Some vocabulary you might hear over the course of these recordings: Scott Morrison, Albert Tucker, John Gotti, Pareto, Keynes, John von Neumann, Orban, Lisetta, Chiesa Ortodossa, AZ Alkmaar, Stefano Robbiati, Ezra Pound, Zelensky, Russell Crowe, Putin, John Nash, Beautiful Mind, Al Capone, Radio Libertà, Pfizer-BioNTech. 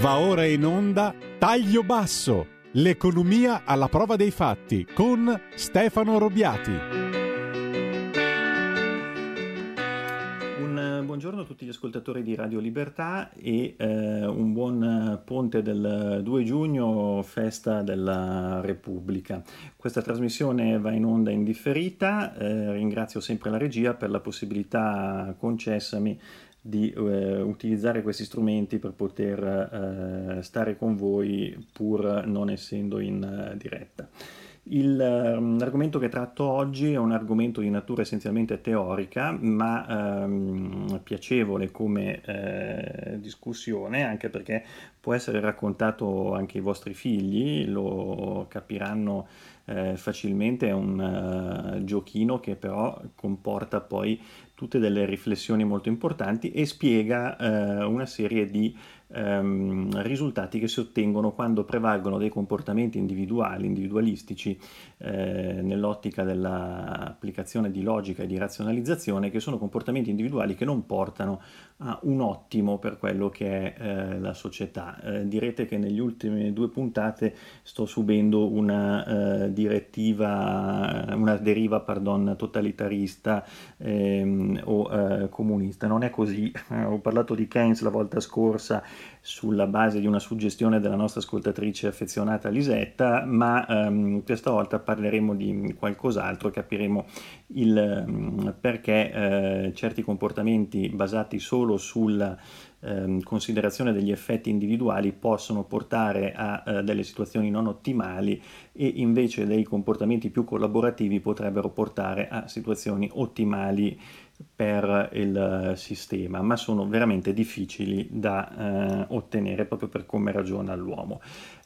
Va ora in onda Taglio Basso, l'economia alla prova dei fatti con Stefano Robbiati. Buongiorno a tutti gli ascoltatori di Radio Libertà e un buon ponte del 2 giugno, festa della Repubblica. Questa trasmissione va in onda in differita, ringrazio sempre la regia per la possibilità concessami di utilizzare questi strumenti per poter stare con voi pur non essendo in diretta. L'argomento che tratto oggi è un argomento di natura essenzialmente teorica, ma piacevole come discussione, anche perché può essere raccontato anche ai vostri figli, lo capiranno facilmente. È un giochino che però comporta poi tutte delle riflessioni molto importanti e spiega una serie di risultati che si ottengono quando prevalgono dei comportamenti individualistici nell'ottica dell'applicazione di logica e di razionalizzazione, che sono comportamenti individuali che non portano a un ottimo per quello che è la società. Direte che negli ultimi due puntate sto subendo una deriva totalitarista o comunista. Non è così. Ho parlato di Keynes la volta scorsa sulla base di una suggestione della nostra ascoltatrice affezionata Lisetta, ma questa volta parleremo di qualcos'altro, capiremo il perché certi comportamenti basati solo sulla considerazione degli effetti individuali possono portare a delle situazioni non ottimali e invece dei comportamenti più collaborativi potrebbero portare a situazioni ottimali per il sistema, ma sono veramente difficili da ottenere proprio per come ragiona l'uomo.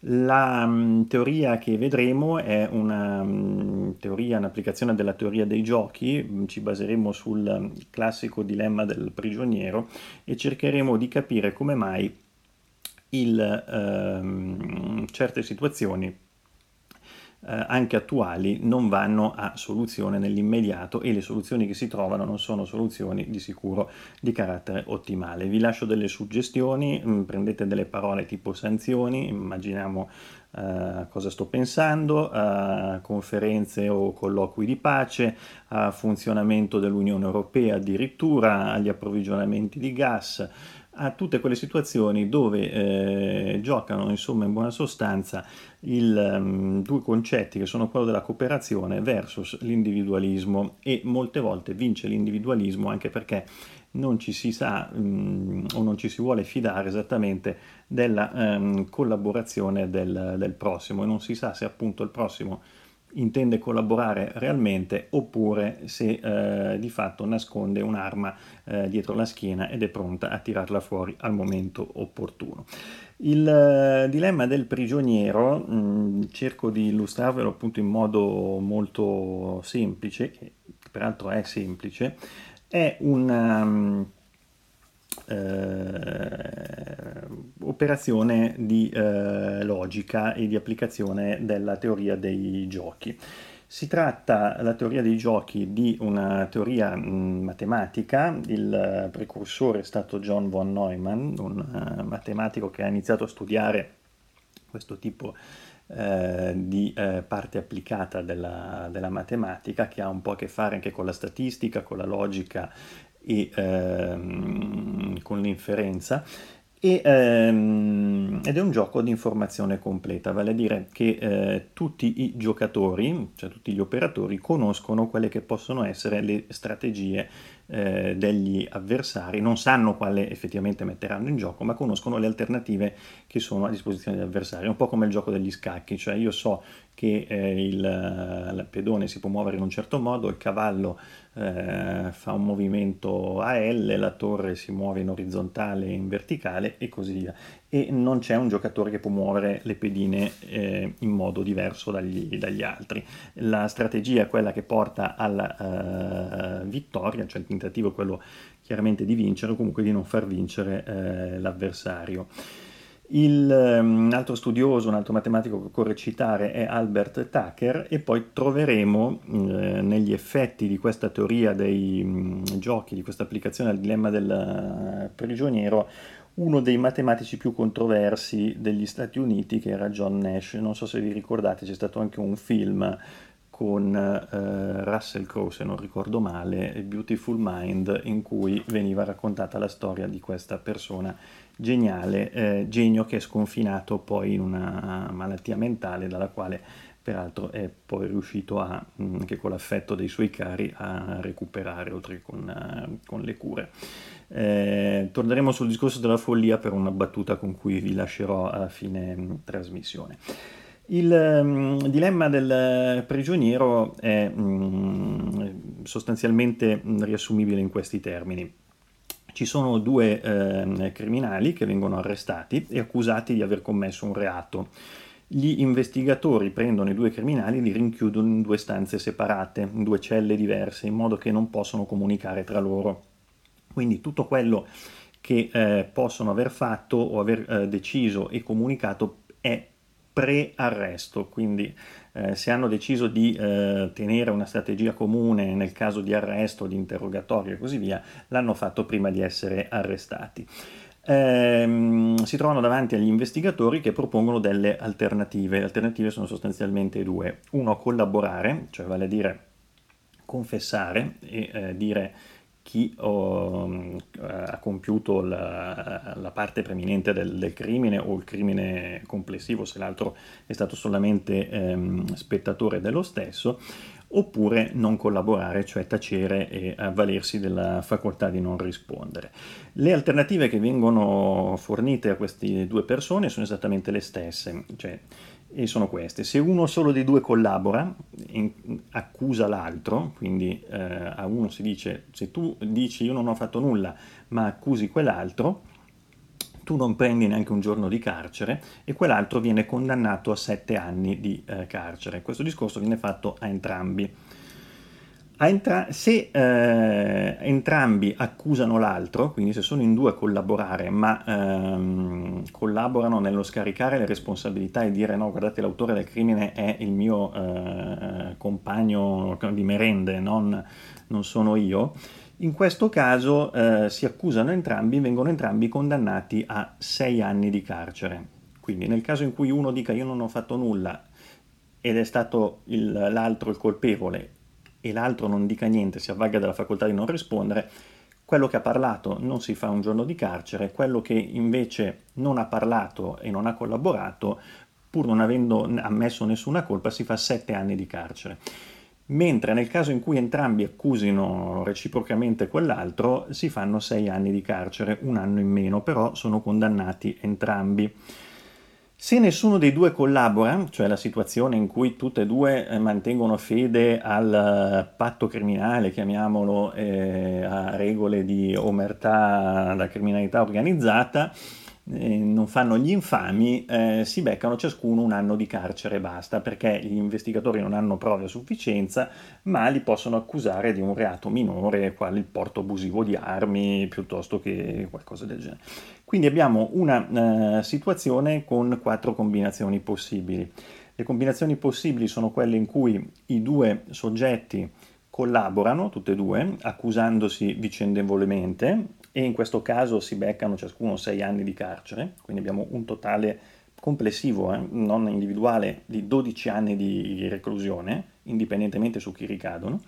La teoria che vedremo è un'applicazione della teoria dei giochi. Ci baseremo sul classico dilemma del prigioniero e cercheremo di capire come mai certe situazioni anche attuali non vanno a soluzione nell'immediato e le soluzioni che si trovano non sono soluzioni di sicuro di carattere ottimale. Vi lascio delle suggestioni, prendete delle parole tipo sanzioni, immaginiamo cosa sto pensando, a conferenze o colloqui di pace, a funzionamento dell'Unione Europea addirittura, agli approvvigionamenti di gas, a tutte quelle situazioni dove giocano insomma in buona sostanza due concetti che sono quello della cooperazione versus l'individualismo, e molte volte vince l'individualismo anche perché non ci si sa o non ci si vuole fidare esattamente della collaborazione del prossimo, e non si sa se appunto il prossimo intende collaborare realmente oppure se di fatto nasconde un'arma dietro la schiena ed è pronta a tirarla fuori al momento opportuno. Il dilemma del prigioniero, cerco di illustrarvelo appunto in modo molto semplice, che peraltro è semplice, è una operazione di logica e di applicazione della teoria dei giochi. Si tratta, la teoria dei giochi, di una teoria matematica. Il precursore è stato John von Neumann, un matematico che ha iniziato a studiare questo tipo di parte applicata della matematica, che ha un po' a che fare anche con la statistica, con la logica e con l'inferenza, ed è un gioco di informazione completa, vale a dire che tutti i giocatori, cioè tutti gli operatori, conoscono quelle che possono essere le strategie degli avversari, non sanno quale effettivamente metteranno in gioco, ma conoscono le alternative che sono a disposizione degli avversari. È un po' come il gioco degli scacchi, cioè io so che il pedone si può muovere in un certo modo, il cavallo fa un movimento a L, la torre si muove in orizzontale, in verticale e così via, e non c'è un giocatore che può muovere le pedine in modo diverso dagli altri. La strategia è quella che porta alla vittoria, cioè il tentativo è quello chiaramente di vincere o comunque di non far vincere l'avversario. Un altro studioso, un altro matematico che occorre citare è Albert Tucker, e poi troveremo negli effetti di questa teoria dei giochi, di questa applicazione al dilemma del prigioniero, uno dei matematici più controversi degli Stati Uniti, che era John Nash. Non so se vi ricordate, c'è stato anche un film con Russell Crowe, se non ricordo male, Beautiful Mind, in cui veniva raccontata la storia di questa persona geniale, genio che è sconfinato poi in una malattia mentale dalla quale peraltro è poi riuscito a, anche con l'affetto dei suoi cari, a recuperare, oltre che con le cure. Torneremo sul discorso della follia per una battuta con cui vi lascerò a fine trasmissione. Il dilemma del prigioniero è sostanzialmente riassumibile in questi termini. Ci sono due criminali che vengono arrestati e accusati di aver commesso un reato. Gli investigatori prendono i due criminali e li rinchiudono in due stanze separate, in due celle diverse, in modo che non possono comunicare tra loro. Quindi tutto quello che possono aver fatto o aver deciso e comunicato è pre-arresto, quindi se hanno deciso di tenere una strategia comune nel caso di arresto, di interrogatorio e così via, l'hanno fatto prima di essere arrestati. Si trovano davanti agli investigatori che propongono delle alternative. Le alternative sono sostanzialmente due: uno, collaborare, cioè vale a dire confessare e dire chi ha compiuto la parte preminente del crimine o il crimine complessivo, se l'altro è stato solamente spettatore dello stesso, oppure non collaborare, cioè tacere e avvalersi della facoltà di non rispondere. Le alternative che vengono fornite a queste due persone sono esattamente le stesse, cioè, e sono queste: se uno solo dei due collabora, accusa l'altro, quindi a uno si dice, se tu dici io non ho fatto nulla ma accusi quell'altro, tu non prendi neanche un giorno di carcere, e quell'altro viene condannato a 7 anni di carcere. Questo discorso viene fatto a entrambi. Se entrambi accusano l'altro, quindi se sono in due a collaborare, ma collaborano nello scaricare le responsabilità e dire no, guardate, l'autore del crimine è il mio compagno di merende, non sono io, in questo caso si accusano entrambi, vengono entrambi condannati a 6 anni di carcere. Quindi nel caso in cui uno dica io non ho fatto nulla ed è stato l'altro il colpevole, e l'altro non dica niente, si avvalga della facoltà di non rispondere, quello che ha parlato non si fa un giorno di carcere, quello che invece non ha parlato e non ha collaborato, pur non avendo ammesso nessuna colpa, si fa 7 anni di carcere. Mentre nel caso in cui entrambi accusino reciprocamente quell'altro, si fanno 6 anni di carcere, 1 anno in meno, però sono condannati entrambi. Se nessuno dei due collabora, cioè la situazione in cui tutte e due mantengono fede al patto criminale, chiamiamolo, a regole di omertà da criminalità organizzata, non fanno gli infami, si beccano ciascuno 1 anno di carcere e basta, perché gli investigatori non hanno prove a sufficienza, ma li possono accusare di un reato minore, quale il porto abusivo di armi, piuttosto che qualcosa del genere. Quindi abbiamo una situazione con 4 combinazioni possibili. Le combinazioni possibili sono quelle in cui i due soggetti collaborano, tutte e due, accusandosi vicendevolmente, e in questo caso si beccano ciascuno 6 anni di carcere, quindi abbiamo un totale complessivo, non individuale, di 12 anni di reclusione, indipendentemente su chi ricadono.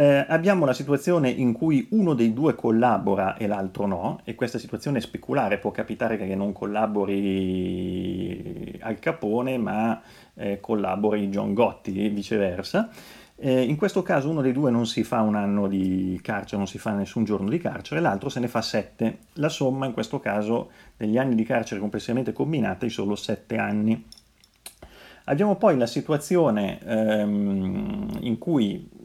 Abbiamo la situazione in cui uno dei due collabora e l'altro no, e questa situazione è speculare, può capitare che non collabori Al Capone ma collabori John Gotti e viceversa. In questo caso uno dei due non si fa 1 anno di carcere, non si fa nessun giorno di carcere, l'altro se ne fa 7. La somma in questo caso degli anni di carcere complessivamente combinati è solo 7 anni. Abbiamo poi la situazione in cui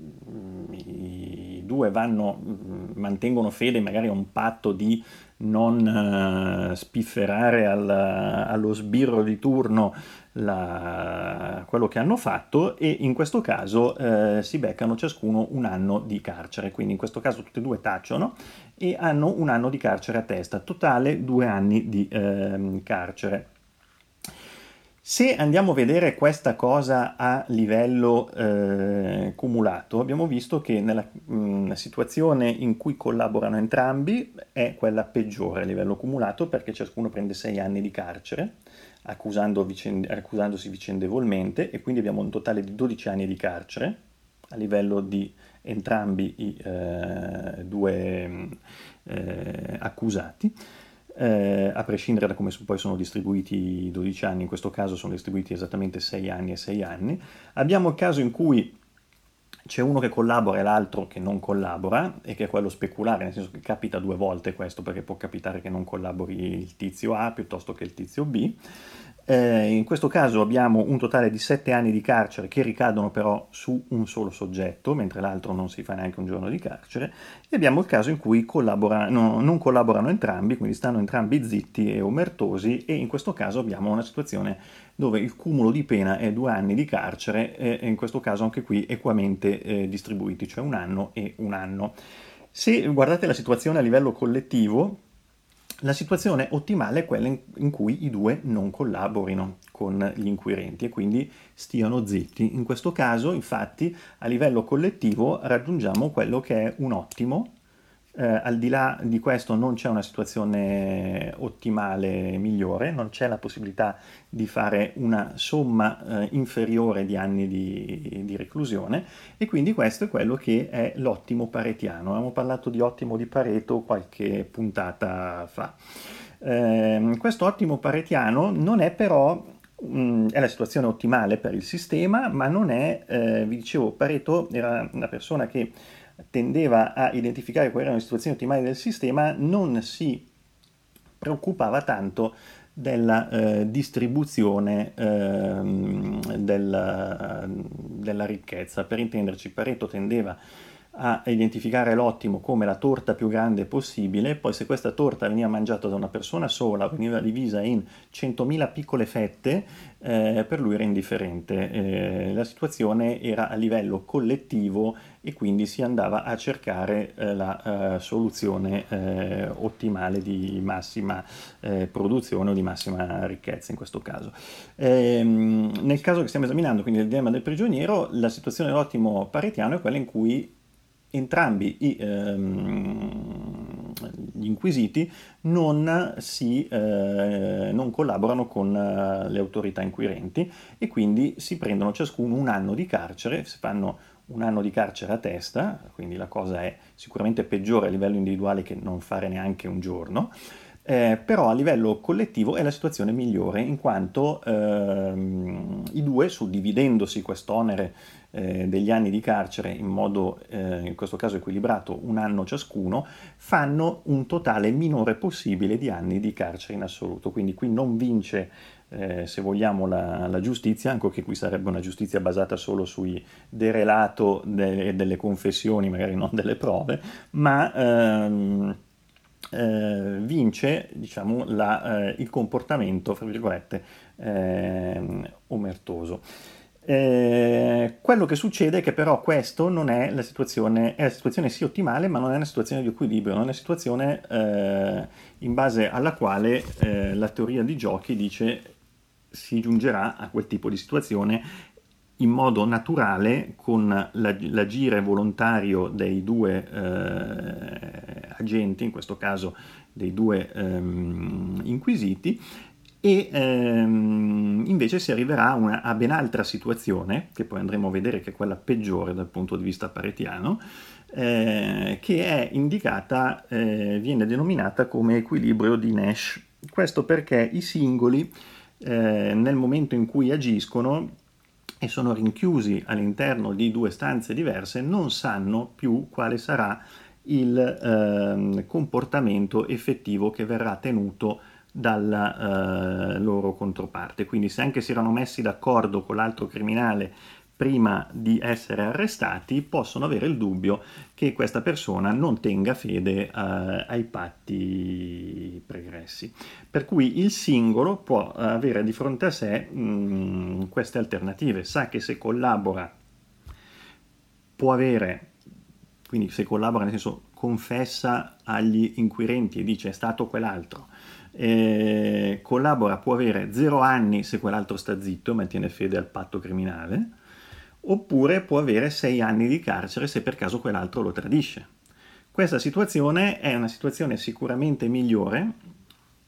i due mantengono fede magari a un patto di non spifferare allo sbirro di turno quello che hanno fatto, e in questo caso si beccano ciascuno 1 anno di carcere. Quindi in questo caso tutti e due tacciono e hanno 1 anno di carcere a testa, totale 2 anni di carcere. Se andiamo a vedere questa cosa a livello cumulato, abbiamo visto che nella situazione in cui collaborano entrambi è quella peggiore a livello cumulato, perché ciascuno prende 6 anni di carcere, accusandosi vicendevolmente, e quindi abbiamo un totale di 12 anni di carcere a livello di entrambi i due accusati. A prescindere da come poi sono distribuiti i 12 anni, in questo caso sono distribuiti esattamente 6 anni e 6 anni. Abbiamo il caso in cui c'è uno che collabora e l'altro che non collabora, e che è quello speculare, nel senso che capita 2 volte questo, perché può capitare che non collabori il tizio A piuttosto che il tizio B. In questo caso abbiamo un totale di 7 anni di carcere che ricadono però su un solo soggetto, mentre l'altro non si fa neanche un giorno di carcere, e abbiamo il caso in cui non collaborano entrambi, quindi stanno entrambi zitti e omertosi, e in questo caso abbiamo una situazione dove il cumulo di pena è 2 anni di carcere, e in questo caso anche qui equamente distribuiti, cioè 1 anno e 1 anno. Se guardate la situazione a livello collettivo, la situazione ottimale è quella in cui i due non collaborino con gli inquirenti e quindi stiano zitti. In questo caso, infatti, a livello collettivo raggiungiamo quello che è un ottimo. Al di là di questo non c'è una situazione ottimale migliore, non c'è la possibilità di fare una somma inferiore di anni di reclusione, e quindi questo è quello che è l'ottimo paretiano. Abbiamo parlato di ottimo di Pareto qualche puntata fa. Questo ottimo paretiano non è però, è la situazione ottimale per il sistema, ma non è, vi dicevo, Pareto era una persona che tendeva a identificare quali erano le situazioni ottimali del sistema, non si preoccupava tanto della distribuzione della ricchezza. Per intenderci, Pareto tendeva a identificare l'ottimo come la torta più grande possibile, poi se questa torta veniva mangiata da una persona sola, veniva divisa in 100.000 piccole fette, per lui era indifferente. La situazione era a livello collettivo e quindi si andava a cercare la soluzione ottimale di massima produzione o di massima ricchezza in questo caso. Nel caso che stiamo esaminando, quindi il dilemma del prigioniero, la situazione dell'ottimo paretiano è quella in cui entrambi gli inquisiti non collaborano con le autorità inquirenti, e quindi si prendono ciascuno 1 anno di carcere, si fanno 1 anno di carcere a testa, quindi la cosa è sicuramente peggiore a livello individuale che non fare neanche un giorno, però a livello collettivo è la situazione migliore, in quanto i due, suddividendosi quest'onere degli anni di carcere in modo, in questo caso equilibrato, 1 anno ciascuno, fanno un totale minore possibile di anni di carcere in assoluto. Quindi qui non vince, se vogliamo, la giustizia, anche che qui sarebbe una giustizia basata solo sui derelato delle confessioni, magari non delle prove, ma vince, diciamo, il comportamento, fra virgolette, omertoso. Quello che succede è che però questo non è la situazione, è la situazione sì ottimale, ma non è una situazione di equilibrio, non è una situazione in base alla quale la teoria di giochi dice si giungerà a quel tipo di situazione in modo naturale con l'agire volontario dei due agenti, in questo caso dei due inquisiti, e invece si arriverà a ben altra situazione, che poi andremo a vedere che è quella peggiore dal punto di vista paretiano, che è indicata, viene denominata come equilibrio di Nash. Questo perché i singoli, nel momento in cui agiscono e sono rinchiusi all'interno di 2 stanze diverse, non sanno più quale sarà il comportamento effettivo che verrà tenuto dalla loro controparte. Quindi se anche si erano messi d'accordo con l'altro criminale prima di essere arrestati, possono avere il dubbio che questa persona non tenga fede ai patti pregressi. Per cui il singolo può avere di fronte a sé queste alternative. Sa che se collabora può avere, quindi se collabora nel senso confessa agli inquirenti e dice è stato quell'altro, collabora può avere 0 anni se quell'altro sta zitto e mantiene fede al patto criminale, oppure può avere 6 anni di carcere se per caso quell'altro lo tradisce. Questa situazione è una situazione sicuramente migliore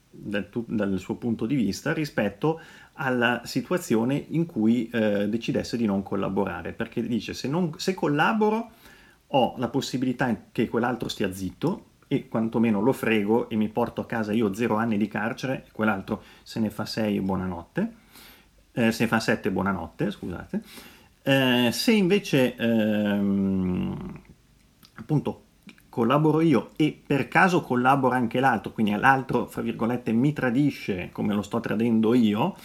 dal suo punto di vista rispetto alla situazione in cui decidesse di non collaborare, perché dice se collaboro ho la possibilità che quell'altro stia zitto e quantomeno lo frego e mi porto a casa io 0 anni di carcere e quell'altro se ne fa 6 buonanotte, se ne fa 7 buonanotte, scusate. Se invece appunto collaboro io e per caso collabora anche l'altro, quindi l'altro fra virgolette mi tradisce come lo sto tradendo io,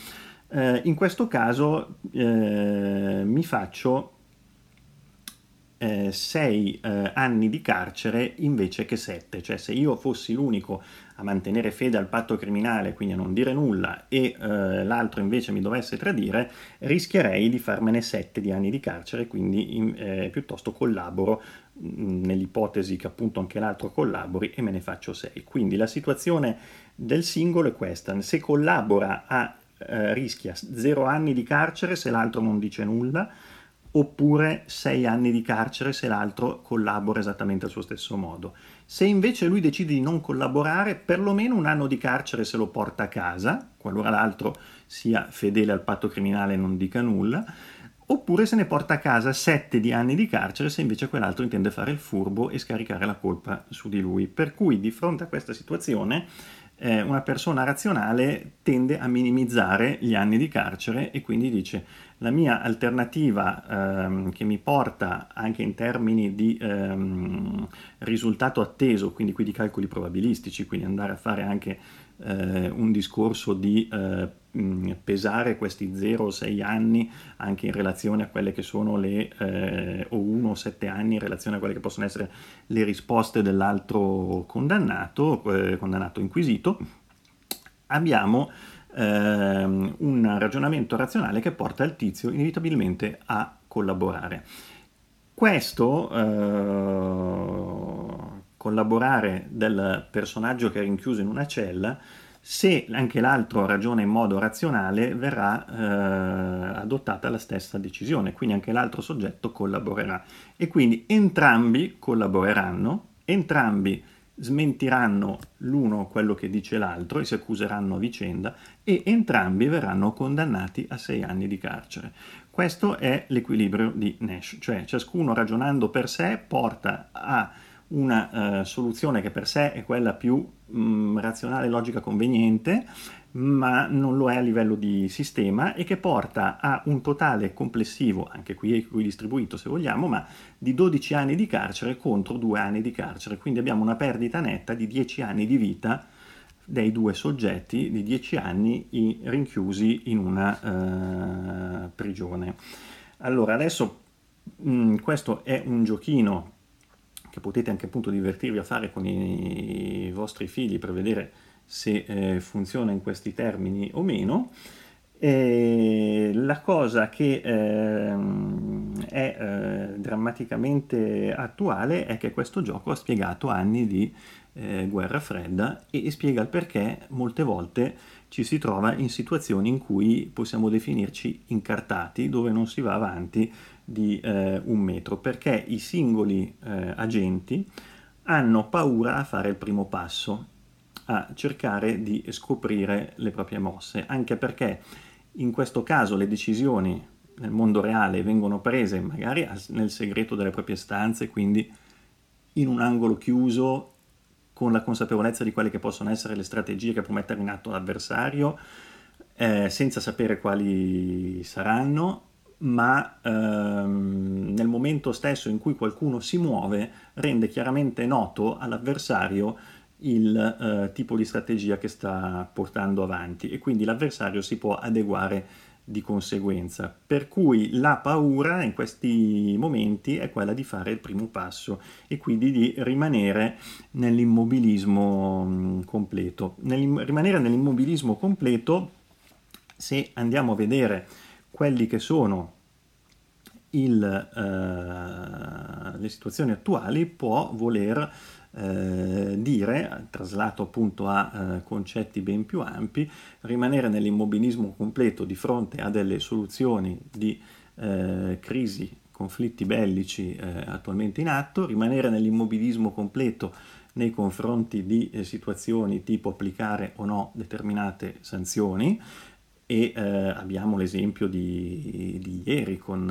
in questo caso mi faccio 6 anni di carcere invece che 7, cioè se io fossi l'unico a mantenere fede al patto criminale, quindi a non dire nulla, e l'altro invece mi dovesse tradire, rischierei di farmene 7 di anni di carcere, quindi piuttosto collaboro nell'ipotesi che appunto anche l'altro collabori e me ne faccio 6. Quindi la situazione del singolo è questa: se collabora rischia 0 anni di carcere se l'altro non dice nulla, oppure 6 anni di carcere se l'altro collabora esattamente allo stesso modo. Se invece lui decide di non collaborare, perlomeno 1 anno di carcere se lo porta a casa, qualora l'altro sia fedele al patto criminale e non dica nulla, oppure se ne porta a casa 7 di anni di carcere se invece quell'altro intende fare il furbo e scaricare la colpa su di lui. Per cui di fronte a questa situazione una persona razionale tende a minimizzare gli anni di carcere e quindi dice: la mia alternativa che mi porta anche in termini di risultato atteso, quindi qui di calcoli probabilistici, quindi andare a fare anche un discorso di pesare questi 0 o 6 anni anche in relazione a quelle che sono le o 1 o 7 anni in relazione a quelle che possono essere le risposte dell'altro condannato inquisito, abbiamo un ragionamento razionale che porta il tizio inevitabilmente a collaborare. Questo collaborare del personaggio che è rinchiuso in una cella, se anche l'altro ragiona in modo razionale, verrà adottata la stessa decisione, quindi anche l'altro soggetto collaborerà e quindi entrambi collaboreranno, entrambi smentiranno l'uno quello che dice l'altro e si accuseranno a vicenda e entrambi verranno condannati a 6 anni di carcere. Questo è l'equilibrio di Nash, cioè ciascuno ragionando per sé porta a una soluzione che per sé è quella più razionale, logica, conveniente, ma non lo è a livello di sistema e che porta a un totale complessivo, anche qui distribuito se vogliamo, ma di 12 anni di carcere contro 2 anni di carcere. Quindi abbiamo una perdita netta di 10 anni di vita dei 2 soggetti, di 10 anni rinchiusi in una prigione. Allora adesso questo è un giochino che potete anche appunto divertirvi a fare con i vostri figli per vedere se funziona in questi termini o meno. La cosa che è drammaticamente attuale è che questo gioco ha spiegato anni di guerra fredda e spiega il perché molte volte ci si trova in situazioni in cui possiamo definirci incartati, dove non si va avanti di 1 metro, perché i singoli agenti hanno paura a fare il primo passo, a cercare di scoprire le proprie mosse, anche perché in questo caso le decisioni nel mondo reale vengono prese magari nel segreto delle proprie stanze, quindi in un angolo chiuso, con la consapevolezza di quelle che possono essere le strategie che può mettere in atto l'avversario, senza sapere quali saranno, ma nel momento stesso in cui qualcuno si muove rende chiaramente noto all'avversario il tipo di strategia che sta portando avanti e quindi l'avversario si può adeguare di conseguenza. Per cui la paura in questi momenti è quella di fare il primo passo e quindi di rimanere nell'immobilismo completo. Rimanere nell'immobilismo completo, se andiamo a vedere quelli che sono le situazioni attuali può voler dire, traslato appunto a concetti ben più ampi, rimanere nell'immobilismo completo di fronte a delle soluzioni di crisi, conflitti bellici attualmente in atto, rimanere nell'immobilismo completo nei confronti di situazioni tipo applicare o no determinate sanzioni. E abbiamo l'esempio di ieri con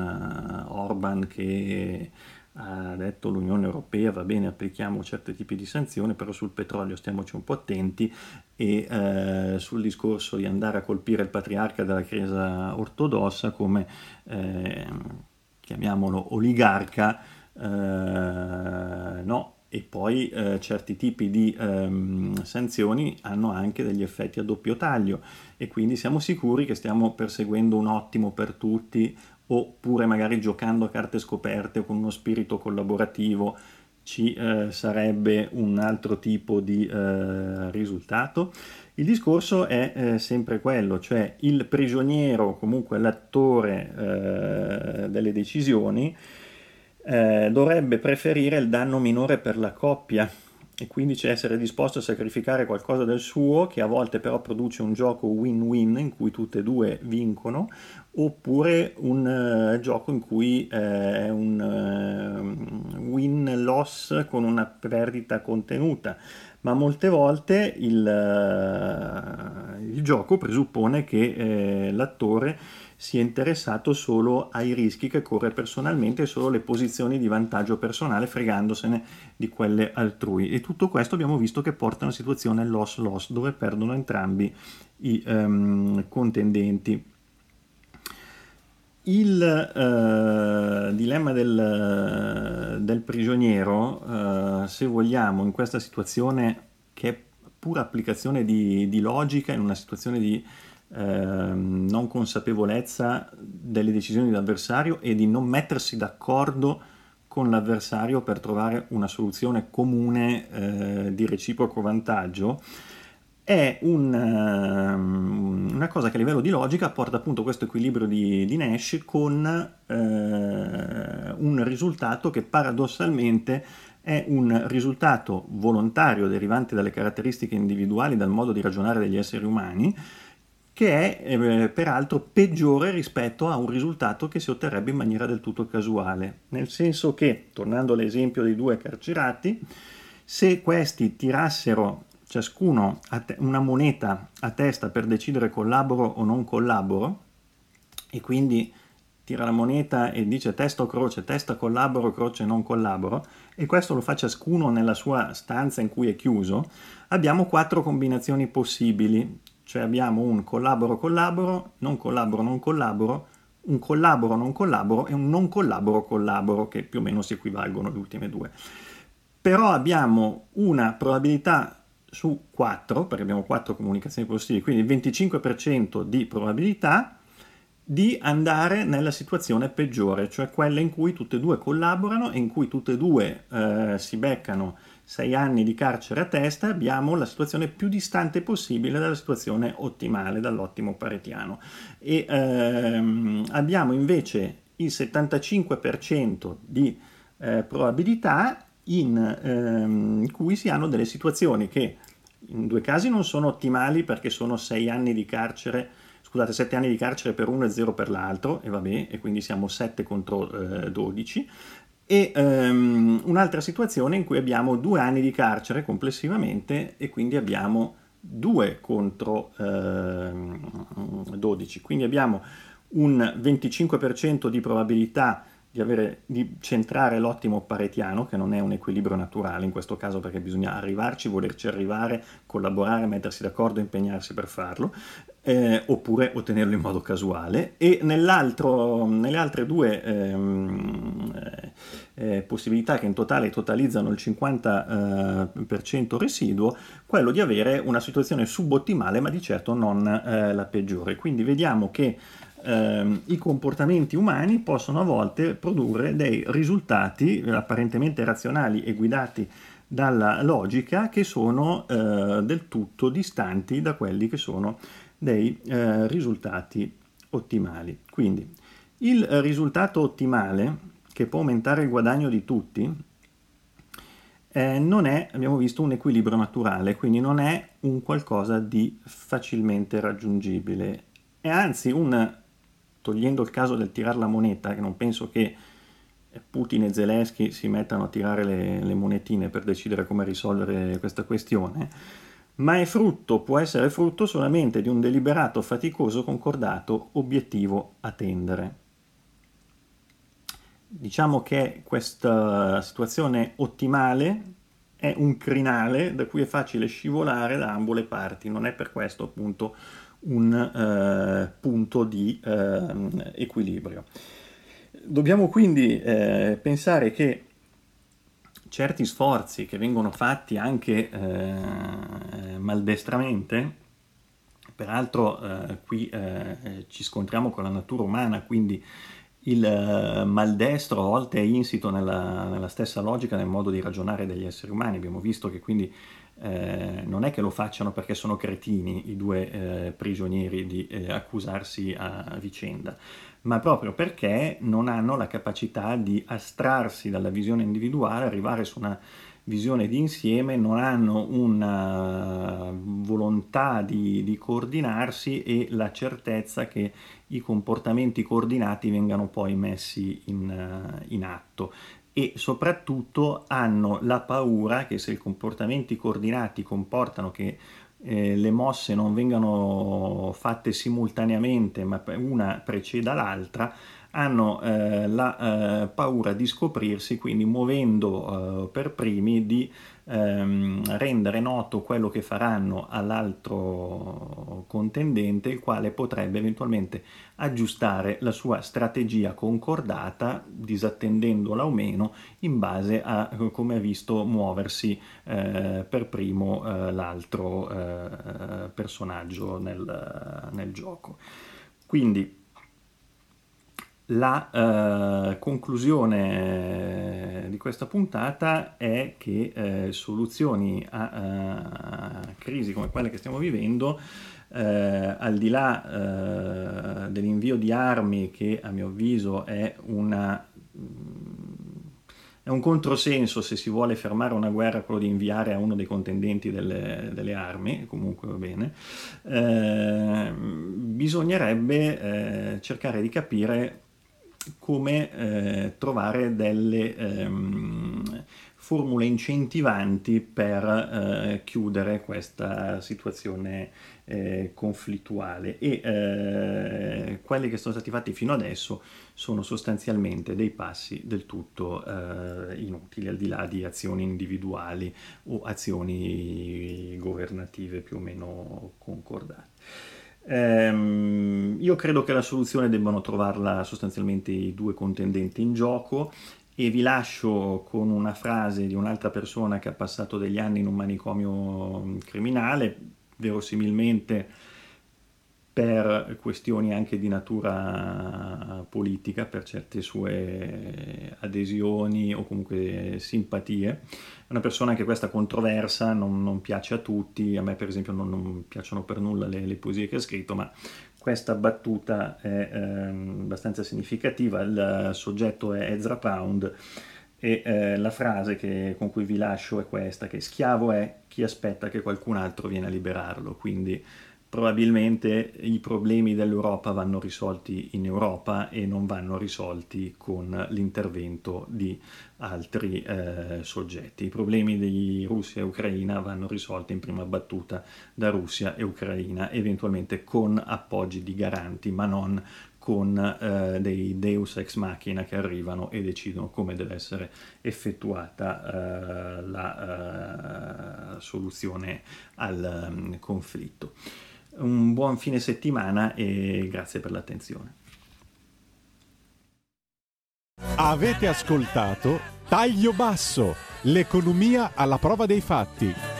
Orban che ha detto l'Unione Europea va bene, applichiamo certi tipi di sanzioni, però sul petrolio stiamoci un po' attenti, e sul discorso di andare a colpire il patriarca della Chiesa Ortodossa come chiamiamolo oligarca, no. E poi certi tipi di sanzioni hanno anche degli effetti a doppio taglio, e quindi siamo sicuri che stiamo perseguendo un ottimo per tutti, oppure magari giocando a carte scoperte o con uno spirito collaborativo ci sarebbe un altro tipo di risultato. Il discorso è sempre quello, cioè il prigioniero, comunque l'attore delle decisioni, dovrebbe preferire il danno minore per la coppia, e quindi c'è essere disposto a sacrificare qualcosa del suo, che a volte però produce un gioco win-win in cui tutte e due vincono, oppure un gioco in cui è un win-loss con una perdita contenuta, ma molte volte il gioco presuppone che l'attore si è interessato solo ai rischi che corre personalmente e solo le posizioni di vantaggio personale, fregandosene di quelle altrui. E tutto questo abbiamo visto che porta a una situazione loss-loss, dove perdono entrambi i contendenti. Il dilemma del prigioniero, se vogliamo, in questa situazione che è pura applicazione di logica, in una situazione di non consapevolezza delle decisioni dell'avversario e di non mettersi d'accordo con l'avversario per trovare una soluzione comune di reciproco vantaggio, è una cosa che a livello di logica porta appunto questo equilibrio di Nash con un risultato che paradossalmente è un risultato volontario derivante dalle caratteristiche individuali, dal modo di ragionare degli esseri umani, che è peraltro peggiore rispetto a un risultato che si otterrebbe in maniera del tutto casuale, nel senso che, tornando all'esempio dei due carcerati, se questi tirassero ciascuno una moneta a testa per decidere collaboro o non collaboro, e quindi tira la moneta e dice testa o croce, testa collaboro, croce non collaboro, e questo lo fa ciascuno nella sua stanza in cui è chiuso, abbiamo 4 combinazioni possibili. Cioè abbiamo un collaboro-collaboro, non collaboro-non collaboro, un collaboro-non collaboro e un non collaboro-collaboro, che più o meno si equivalgono le ultime 2. Però abbiamo una probabilità su 4, perché abbiamo 4 comunicazioni possibili, quindi il 25% di probabilità di andare nella situazione peggiore, cioè quella in cui tutte e due collaborano e in cui tutte e due si beccano 6 anni di carcere a testa. Abbiamo la situazione più distante possibile dalla situazione ottimale, dall'ottimo paretiano, e abbiamo invece il 75% di probabilità in cui si hanno delle situazioni che in 2 casi non sono ottimali, perché sono 7 anni di carcere per uno e 0 per l'altro, e vabbè, e quindi siamo 7 contro 12, e un'altra situazione in cui abbiamo 2 anni di carcere complessivamente, e quindi abbiamo 2 contro 12, quindi abbiamo un 25% di probabilità di centrare l'ottimo paretiano, che non è un equilibrio naturale in questo caso, perché bisogna arrivarci, volerci arrivare, collaborare, mettersi d'accordo, impegnarsi per farlo, oppure ottenerlo in modo casuale. E nelle altre 2 possibilità, che in totale totalizzano il 50% residuo, quello di avere una situazione subottimale, ma di certo non la peggiore. Quindi vediamo che i comportamenti umani possono a volte produrre dei risultati apparentemente razionali e guidati dalla logica, che sono del tutto distanti da quelli che sono dei risultati ottimali. Quindi Il risultato ottimale, che può aumentare il guadagno di tutti, non è, abbiamo visto, un equilibrio naturale, quindi non è un qualcosa di facilmente raggiungibile. E anzi, togliendo il caso del tirare la moneta, che non penso che Putin e Zelensky si mettano a tirare le monetine per decidere come risolvere questa questione, ma è frutto, può essere frutto solamente di un deliberato, faticoso, concordato obiettivo a tendere. Diciamo che questa situazione ottimale è un crinale da cui è facile scivolare da ambo le parti, non è per questo appunto un punto di equilibrio. Dobbiamo quindi pensare che certi sforzi che vengono fatti anche maldestramente, peraltro qui ci scontriamo con la natura umana, quindi il maldestro a volte è insito nella stessa logica, nel modo di ragionare degli esseri umani. Abbiamo visto che quindi non è che lo facciano perché sono cretini i due prigionieri di accusarsi a vicenda, ma proprio perché non hanno la capacità di astrarsi dalla visione individuale, arrivare su una visione di insieme, non hanno una volontà di coordinarsi e la certezza che i comportamenti coordinati vengano poi messi in atto, e soprattutto hanno la paura che se i comportamenti coordinati comportano che le mosse non vengano fatte simultaneamente ma una preceda l'altra, hanno la paura di scoprirsi, quindi muovendo per primi di rendere noto quello che faranno all'altro contendente, il quale potrebbe eventualmente aggiustare la sua strategia concordata, disattendendola o meno, in base a come ha visto muoversi per primo l'altro personaggio nel gioco. Quindi la conclusione di questa puntata è che soluzioni a crisi come quelle che stiamo vivendo, al di là dell'invio di armi, che a mio avviso è un controsenso se si vuole fermare una guerra, quello di inviare a uno dei contendenti delle armi, comunque va bene, bisognerebbe cercare di capire come trovare delle formule incentivanti per chiudere questa situazione conflittuale, e quelli che sono stati fatti fino adesso sono sostanzialmente dei passi del tutto inutili, al di là di azioni individuali o azioni governative più o meno concordate. Io credo che la soluzione debbano trovarla sostanzialmente i due contendenti in gioco, e vi lascio con una frase di un'altra persona che ha passato degli anni in un manicomio criminale, verosimilmente per questioni anche di natura politica, per certe sue adesioni o comunque simpatie. È una persona anche questa controversa, non piace a tutti, a me per esempio non piacciono per nulla le poesie che ha scritto, ma questa battuta è abbastanza significativa. Il soggetto è Ezra Pound e la frase con cui vi lascio è questa, che schiavo è chi aspetta che qualcun altro viene a liberarlo. Quindi probabilmente i problemi dell'Europa vanno risolti in Europa e non vanno risolti con l'intervento di altri soggetti. I problemi di Russia e Ucraina vanno risolti in prima battuta da Russia e Ucraina, eventualmente con appoggi di garanti, ma non con dei deus ex machina che arrivano e decidono come deve essere effettuata la soluzione al conflitto. Un buon fine settimana e grazie per l'attenzione. Avete ascoltato Taglio Basso, l'economia alla prova dei fatti.